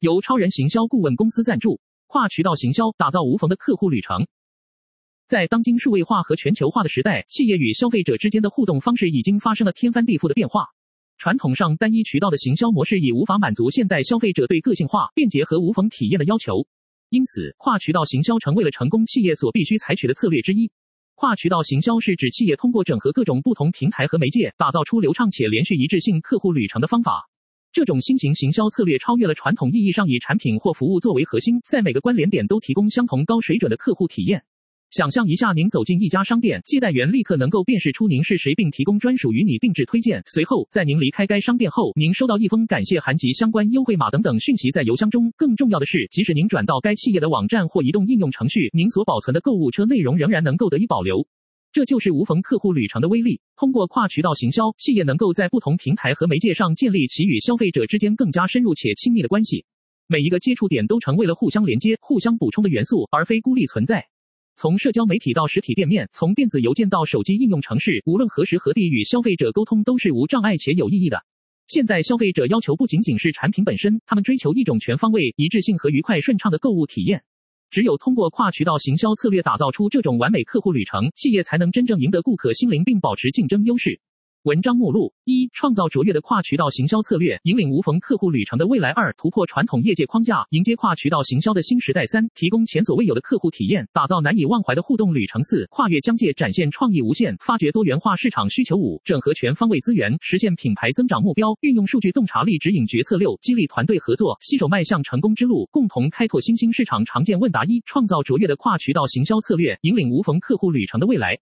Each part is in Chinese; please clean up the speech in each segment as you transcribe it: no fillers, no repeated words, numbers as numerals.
由超人行销顾问公司赞助，跨渠道行销打造无缝的客户旅程。在当今数位化和全球化的时代，企业与消费者之间的互动方式已经发生了天翻地覆的变化。传统上单一渠道的行销模式已无法满足现代消费者对个性化、便捷和无缝体验的要求，因此，跨渠道行销成为了成功企业所必须采取的策略之一。跨渠道行销是指企业通过整合各种不同平台和媒介，打造出流畅且连续一致性客户旅程的方法。这种新型行销策略超越了传统意义上以产品或服务作为核心，在每个关联点都提供相同高水准的客户体验。想象一下，您走进一家商店，接待员立刻能够辨识出您是谁，并提供专属于你定制推荐。随后，在您离开该商店后，您收到一封感谢函及相关优惠码等等讯息在邮箱中。更重要的是，即使您转到该企业的网站或移动应用程序，您所保存的购物车内容仍然能够得以保留。这就是无缝客户旅程的威力。通过跨渠道行销，企业能够在不同平台和媒介上建立其与消费者之间更加深入且亲密的关系。每一个接触点都成为了互相连接、互相补充的元素，而非孤立存在。从社交媒体到实体店面，从电子邮件到手机应用程式，无论何时何地与消费者沟通都是无障碍且有意义的。现代消费者要求不仅仅是产品本身，他们追求一种全方位、一致性和愉快顺畅的购物体验。只有通过跨渠道行销策略打造出这种完美客户旅程，企业才能真正赢得顾客心灵并保持竞争优势。文章目录： 1. 创造卓越的跨渠道行销策略，引领无缝客户旅程的未来。 2. 突破传统业界框架，迎接跨渠道行销的新时代。 3. 提供前所未有的客户体验，打造难以忘怀的互动旅程。 4. 跨越疆界，展现创意无限，发掘多元化市场需求。 5. 整合全方位资源，实现品牌增长目标，运用数据洞察力指引决策。 6. 激励团队合作，携手迈向成功之路，共同开拓新兴市场。常见问答： 1. 创造卓越的跨渠道行销策略，引领无缝客户旅程的未来。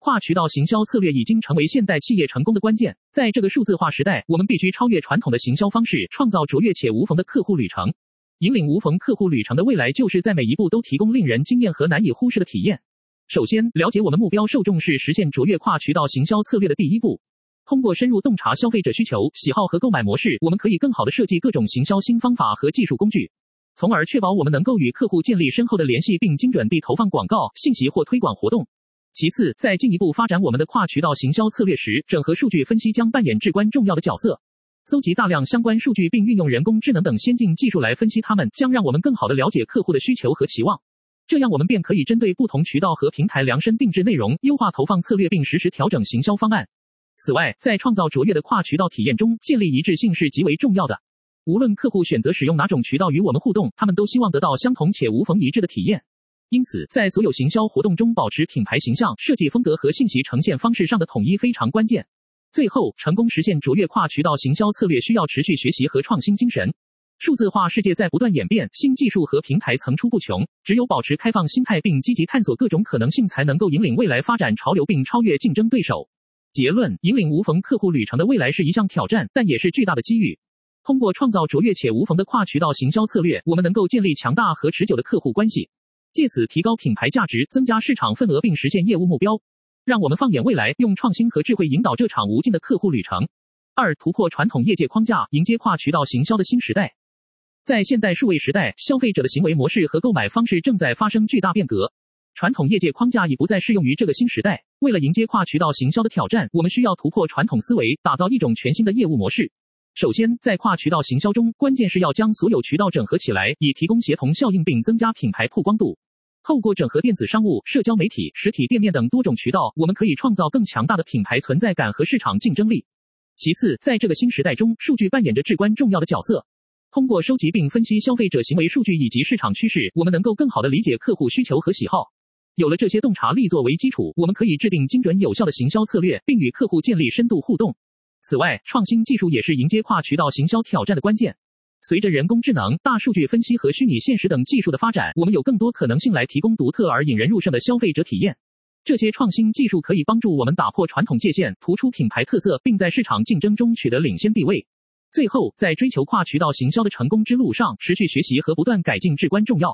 跨渠道行销策略已经成为现代企业成功的关键。在这个数字化时代，我们必须超越传统的行销方式，创造卓越且无缝的客户旅程。引领无缝客户旅程的未来，就是在每一步都提供令人惊艳和难以忽视的体验。首先，了解我们目标受众是实现卓越跨渠道行销策略的第一步。通过深入洞察消费者需求、喜好和购买模式，我们可以更好地设计各种行销新方法和技术工具，从而确保我们能够与客户建立深厚的联系，并精准地投放广告、信息或推广活动。其次，在进一步发展我们的跨渠道行销策略时，整合数据分析将扮演至关重要的角色。搜集大量相关数据并运用人工智能等先进技术来分析它们，将让我们更好地了解客户的需求和期望。这样我们便可以针对不同渠道和平台量身定制内容，优化投放策略并实时调整行销方案。此外，在创造卓越的跨渠道体验中，建立一致性是极为重要的。无论客户选择使用哪种渠道与我们互动，他们都希望得到相同且无缝一致的体验。因此，在所有行销活动中保持品牌形象、设计风格和信息呈现方式上的统一非常关键。最后，成功实现卓越跨渠道行销策略需要持续学习和创新精神。数字化世界在不断演变，新技术和平台层出不穷，只有保持开放心态并积极探索各种可能性，才能够引领未来发展潮流并超越竞争对手。结论：引领无缝客户旅程的未来是一项挑战，但也是巨大的机遇。通过创造卓越且无缝的跨渠道行销策略，我们能够建立强大和持久的客户关系。借此提高品牌价值，增加市场份额，并实现业务目标。让我们放眼未来，用创新和智慧引导这场无尽的客户旅程。2. 突破传统业界框架，迎接跨渠道行销的新时代。在现代数位时代，消费者的行为模式和购买方式正在发生巨大变革，传统业界框架已不再适用于这个新时代。为了迎接跨渠道行销的挑战，我们需要突破传统思维，打造一种全新的业务模式。首先，在跨渠道行销中，关键是要将所有渠道整合起来，以提供协同效应并增加品牌曝光度。透过整合电子商务、社交媒体、实体店面等多种渠道，我们可以创造更强大的品牌存在感和市场竞争力。其次，在这个新时代中，数据扮演着至关重要的角色。通过收集并分析消费者行为数据以及市场趋势，我们能够更好地理解客户需求和喜好。有了这些洞察力作为基础，我们可以制定精准有效的行销策略，并与客户建立深度互动。此外，创新技术也是迎接跨渠道行销挑战的关键。随着人工智能、大数据分析和虚拟现实等技术的发展，我们有更多可能性来提供独特而引人入胜的消费者体验。这些创新技术可以帮助我们打破传统界限，突出品牌特色，并在市场竞争中取得领先地位。最后，在追求跨渠道行销的成功之路上，持续学习和不断改进至关重要。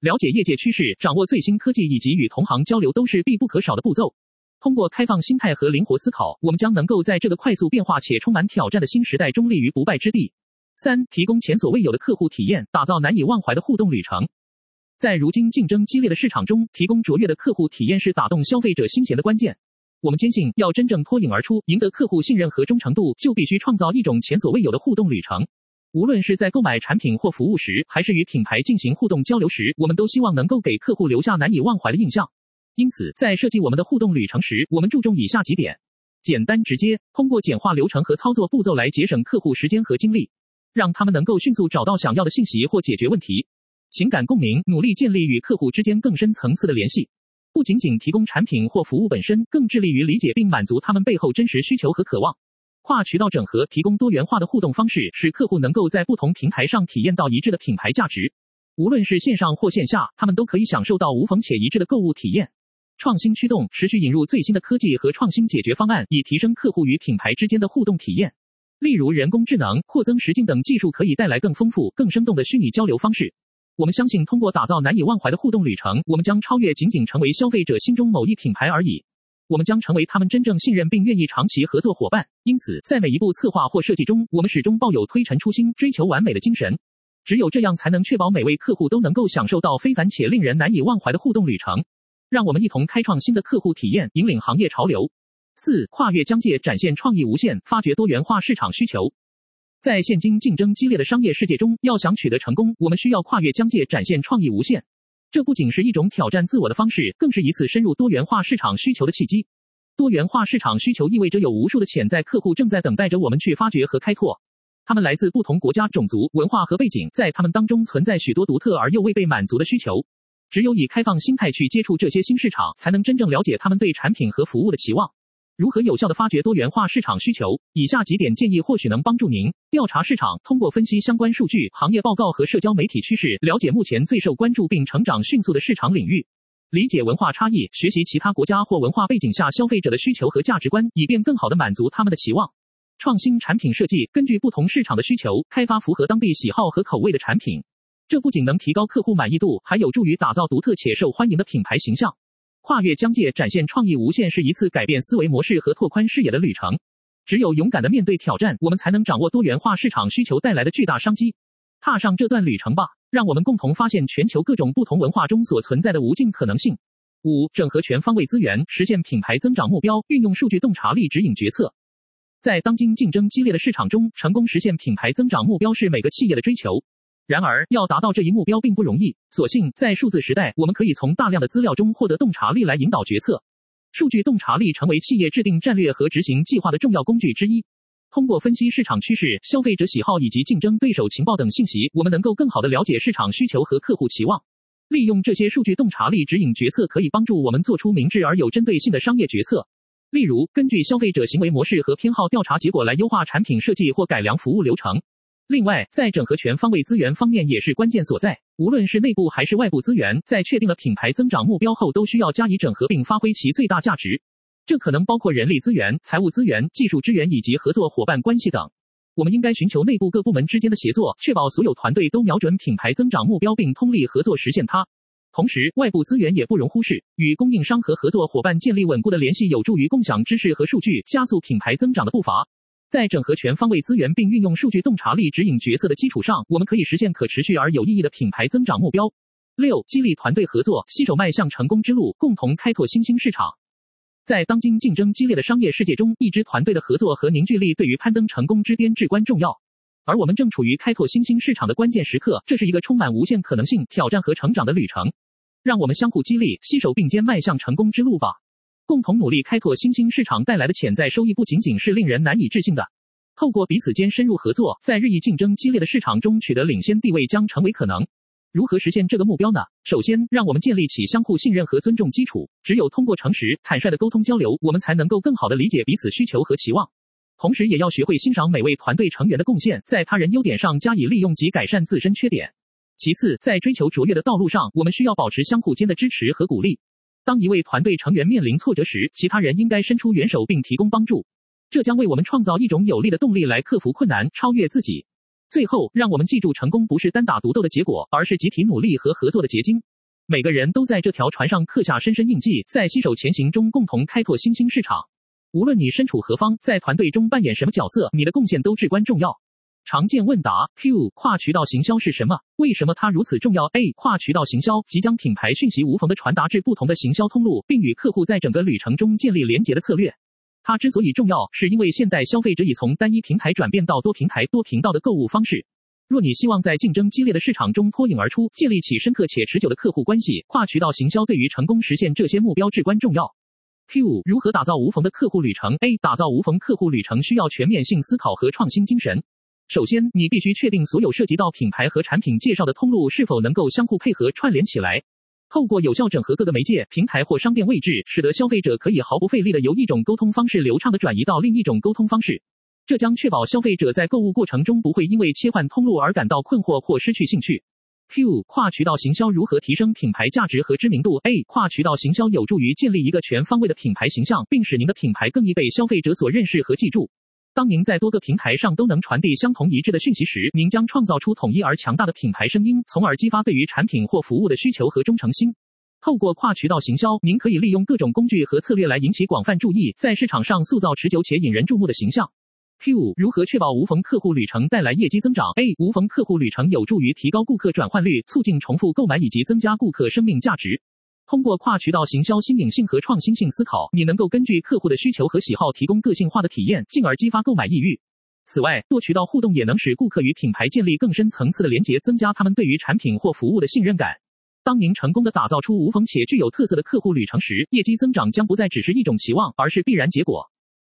了解业界趋势、掌握最新科技以及与同行交流都是必不可少的步骤。通过开放心态和灵活思考，我们将能够在这个快速变化且充满挑战的新时代中立于不败之地。3. 提供前所未有的客户体验，打造难以忘怀的互动旅程。在如今竞争激烈的市场中，提供卓越的客户体验是打动消费者心弦的关键。我们坚信，要真正脱颖而出，赢得客户信任和忠诚度，就必须创造一种前所未有的互动旅程。无论是在购买产品或服务时，还是与品牌进行互动交流时，我们都希望能够给客户留下难以忘怀的印象。因此，在设计我们的互动旅程时，我们注重以下几点：简单直接，通过简化流程和操作步骤来节省客户时间和精力，让他们能够迅速找到想要的信息或解决问题；情感共鸣，努力建立与客户之间更深层次的联系，不仅仅提供产品或服务本身，更致力于理解并满足他们背后真实需求和渴望。跨渠道整合，提供多元化的互动方式，使客户能够在不同平台上体验到一致的品牌价值。无论是线上或线下，他们都可以享受到无缝且一致的购物体验。创新驱动，持续引入最新的科技和创新解决方案，以提升客户与品牌之间的互动体验。例如人工智能、扩增实境等技术可以带来更丰富、更生动的虚拟交流方式。我们相信，通过打造难以忘怀的互动旅程，我们将超越仅仅成为消费者心中某一品牌而已。我们将成为他们真正信任并愿意长期合作伙伴。因此，在每一步策划或设计中，我们始终抱有推陈出新、追求完美的精神。只有这样，才能确保每位客户都能够享受到非凡且令人难以忘怀的互动旅程。让我们一同开创新的客户体验，引领行业潮流。4、跨越疆界，展现创意无限，发掘多元化市场需求。在现今竞争激烈的商业世界中，要想取得成功，我们需要跨越疆界，展现创意无限。这不仅是一种挑战自我的方式，更是一次深入多元化市场需求的契机。多元化市场需求意味着有无数的潜在客户正在等待着我们去发掘和开拓。他们来自不同国家、种族、文化和背景，在他们当中存在许多独特而又未被满足的需求。只有以开放心态去接触这些新市场，才能真正了解他们对产品和服务的期望。如何有效地发掘多元化市场需求？以下几点建议或许能帮助您：调查市场，通过分析相关数据、行业报告和社交媒体趋势，了解目前最受关注并成长迅速的市场领域；理解文化差异，学习其他国家或文化背景下消费者的需求和价值观，以便更好地满足他们的期望；创新产品设计，根据不同市场的需求，开发符合当地喜好和口味的产品。这不仅能提高客户满意度，还有助于打造独特且受欢迎的品牌形象。跨越疆界，展现创意无限，是一次改变思维模式和拓宽视野的旅程。只有勇敢地面对挑战，我们才能掌握多元化市场需求带来的巨大商机。踏上这段旅程吧，让我们共同发现全球各种不同文化中所存在的无尽可能性。5、整合全方位资源，实现品牌增长目标，运用数据洞察力指引决策。在当今竞争激烈的市场中，成功实现品牌增长目标是每个企业的追求。然而，要达到这一目标并不容易。所幸，在数字时代，我们可以从大量的资料中获得洞察力来引导决策。数据洞察力成为企业制定战略和执行计划的重要工具之一。通过分析市场趋势、消费者喜好以及竞争对手情报等信息，我们能够更好地了解市场需求和客户期望。利用这些数据洞察力指引决策，可以帮助我们做出明智而有针对性的商业决策。例如，根据消费者行为模式和偏好调查结果来优化产品设计或改良服务流程。另外，在整合全方位资源方面也是关键所在。无论是内部还是外部资源，在确定了品牌增长目标后，都需要加以整合并发挥其最大价值。这可能包括人力资源、财务资源、技术支援以及合作伙伴关系等。我们应该寻求内部各部门之间的协作，确保所有团队都瞄准品牌增长目标并通力合作实现它。同时，外部资源也不容忽视，与供应商和合作伙伴建立稳固的联系，有助于共享知识和数据，加速品牌增长的步伐。在整合全方位资源并运用数据洞察力指引决策的基础上，我们可以实现可持续而有意义的品牌增长目标。6、激励团队合作，携手迈向成功之路，共同开拓新兴市场。在当今竞争激烈的商业世界中，一支团队的合作和凝聚力对于攀登成功之巅至关重要。而我们正处于开拓新兴市场的关键时刻，这是一个充满无限可能性、挑战和成长的旅程。让我们相互激励，携手并肩迈向成功之路吧。共同努力开拓新兴市场带来的潜在收益不仅仅是令人难以置信的。透过彼此间深入合作，在日益竞争激烈的市场中取得领先地位将成为可能。如何实现这个目标呢？首先，让我们建立起相互信任和尊重基础。只有通过诚实、坦率的沟通交流，我们才能够更好地理解彼此需求和期望。同时，也要学会欣赏每位团队成员的贡献，在他人优点上加以利用及改善自身缺点。其次，在追求卓越的道路上，我们需要保持相互间的支持和鼓励。当一位团队成员面临挫折时，其他人应该伸出援手并提供帮助，这将为我们创造一种有力的动力来克服困难，超越自己。最后，让我们记住，成功不是单打独斗的结果，而是集体努力和合作的结晶。每个人都在这条船上刻下深深印记，在携手前行中共同开拓新兴市场。无论你身处何方，在团队中扮演什么角色，你的贡献都至关重要。常见问答 Q 跨渠道行销是什么？为什么它如此重要？ A 跨渠道行销即将品牌讯息无缝地传达至不同的行销通路，并与客户在整个旅程中建立连结的策略。它之所以重要，是因为现代消费者已从单一平台转变到多平台、多频道的购物方式。若你希望在竞争激烈的市场中脱颖而出，建立起深刻且持久的客户关系，跨渠道行销对于成功实现这些目标至关重要。 Q5 如何打造无缝的客户旅程 ？A. 打造无缝客户旅程需要全面性思考和创新精神。首先，你必须确定所有涉及到品牌和产品介绍的通路是否能够相互配合串联起来。透过有效整合各个媒介、平台或商店位置，使得消费者可以毫不费力地由一种沟通方式流畅地转移到另一种沟通方式。这将确保消费者在购物过程中不会因为切换通路而感到困惑或失去兴趣。 Q. 跨渠道行销如何提升品牌价值和知名度 ？A. 跨渠道行销有助于建立一个全方位的品牌形象，并使您的品牌更易被消费者所认识和记住。当您在多个平台上都能传递相同一致的讯息时，您将创造出统一而强大的品牌声音，从而激发对于产品或服务的需求和忠诚心。透过跨渠道行销，您可以利用各种工具和策略来引起广泛注意，在市场上塑造持久且引人注目的形象。 Q5 如何确保无缝客户旅程带来业绩增长 ？A. 无缝客户旅程有助于提高顾客转换率，促进重复购买以及增加顾客生命价值。通过跨渠道行销新颖性和创新性思考，你能够根据客户的需求和喜好提供个性化的体验，进而激发购买意欲。此外，多渠道互动也能使顾客与品牌建立更深层次的连结，增加他们对于产品或服务的信任感。当您成功地打造出无缝且具有特色的客户旅程时，业绩增长将不再只是一种期望，而是必然结果。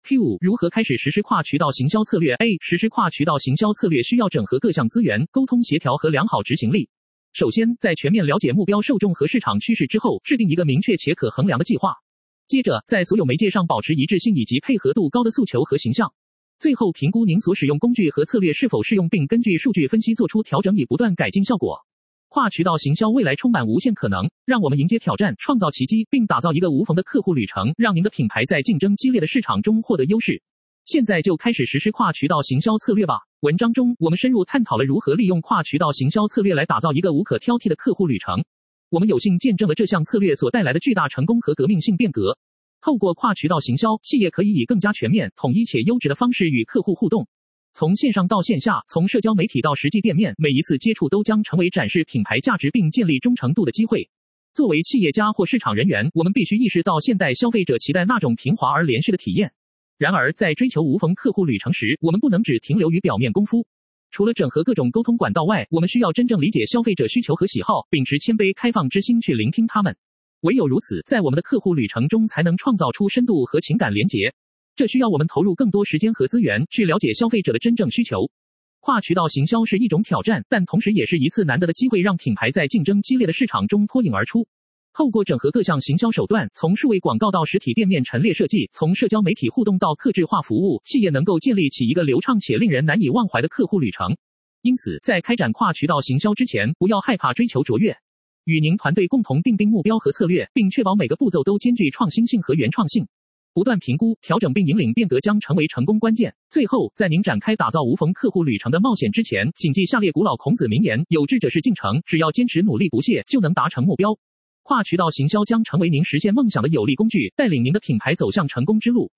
Q5 如何开始实施跨渠道行销策略 ？A. 实施跨渠道行销策略需要整合各项资源、沟通协调和良好执行力。首先，在全面了解目标受众和市场趋势之后，制定一个明确且可衡量的计划。接着，在所有媒介上保持一致性以及配合度高的诉求和形象。最后，评估您所使用工具和策略是否适用，并根据数据分析做出调整，以不断改进效果。跨渠道行销未来充满无限可能，让我们迎接挑战，创造奇迹，并打造一个无缝的客户旅程，让您的品牌在竞争激烈的市场中获得优势。现在就开始实施跨渠道行销策略吧。文章中，我们深入探讨了如何利用跨渠道行销策略来打造一个无可挑剔的客户旅程。我们有幸见证了这项策略所带来的巨大成功和革命性变革。透过跨渠道行销，企业可以以更加全面、统一且优质的方式与客户互动。 从线上到线下，从社交媒体到实际店面，每一次接触都将成为展示品牌价值并建立忠诚度的机会。作为企业家或市场人员，我们必须意识到现代消费者期待那种平滑而连续的体验。然而，在追求无缝客户旅程时，我们不能只停留于表面功夫。除了整合各种沟通管道外，我们需要真正理解消费者需求和喜好，秉持谦卑开放之心去聆听他们。唯有如此，在我们的客户旅程中才能创造出深度和情感连结。 这需要我们投入更多时间和资源去了解消费者的真正需求。跨渠道行销是一种挑战，但同时也是一次难得的机会，让品牌在竞争激烈的市场中脱颖而出。透过整合各项行销手段，从数位广告到实体店面陈列设计，从社交媒体互动到客制化服务，企业能够建立起一个流畅且令人难以忘怀的客户旅程。因此，在开展跨渠道行销之前，不要害怕追求卓越。与您团队共同定定目标和策略，并确保每个步骤都兼具创新性和原创性。 不断评估、调整并引领变革将成为成功关键。最后，在您展开打造无缝客户旅程的冒险之前，谨记下列古老孔子名言：“有志者事竟成。”只要坚持努力不懈，就能达成目标。跨渠道行销将成为您实现梦想的有力工具，带领您的品牌走向成功之路。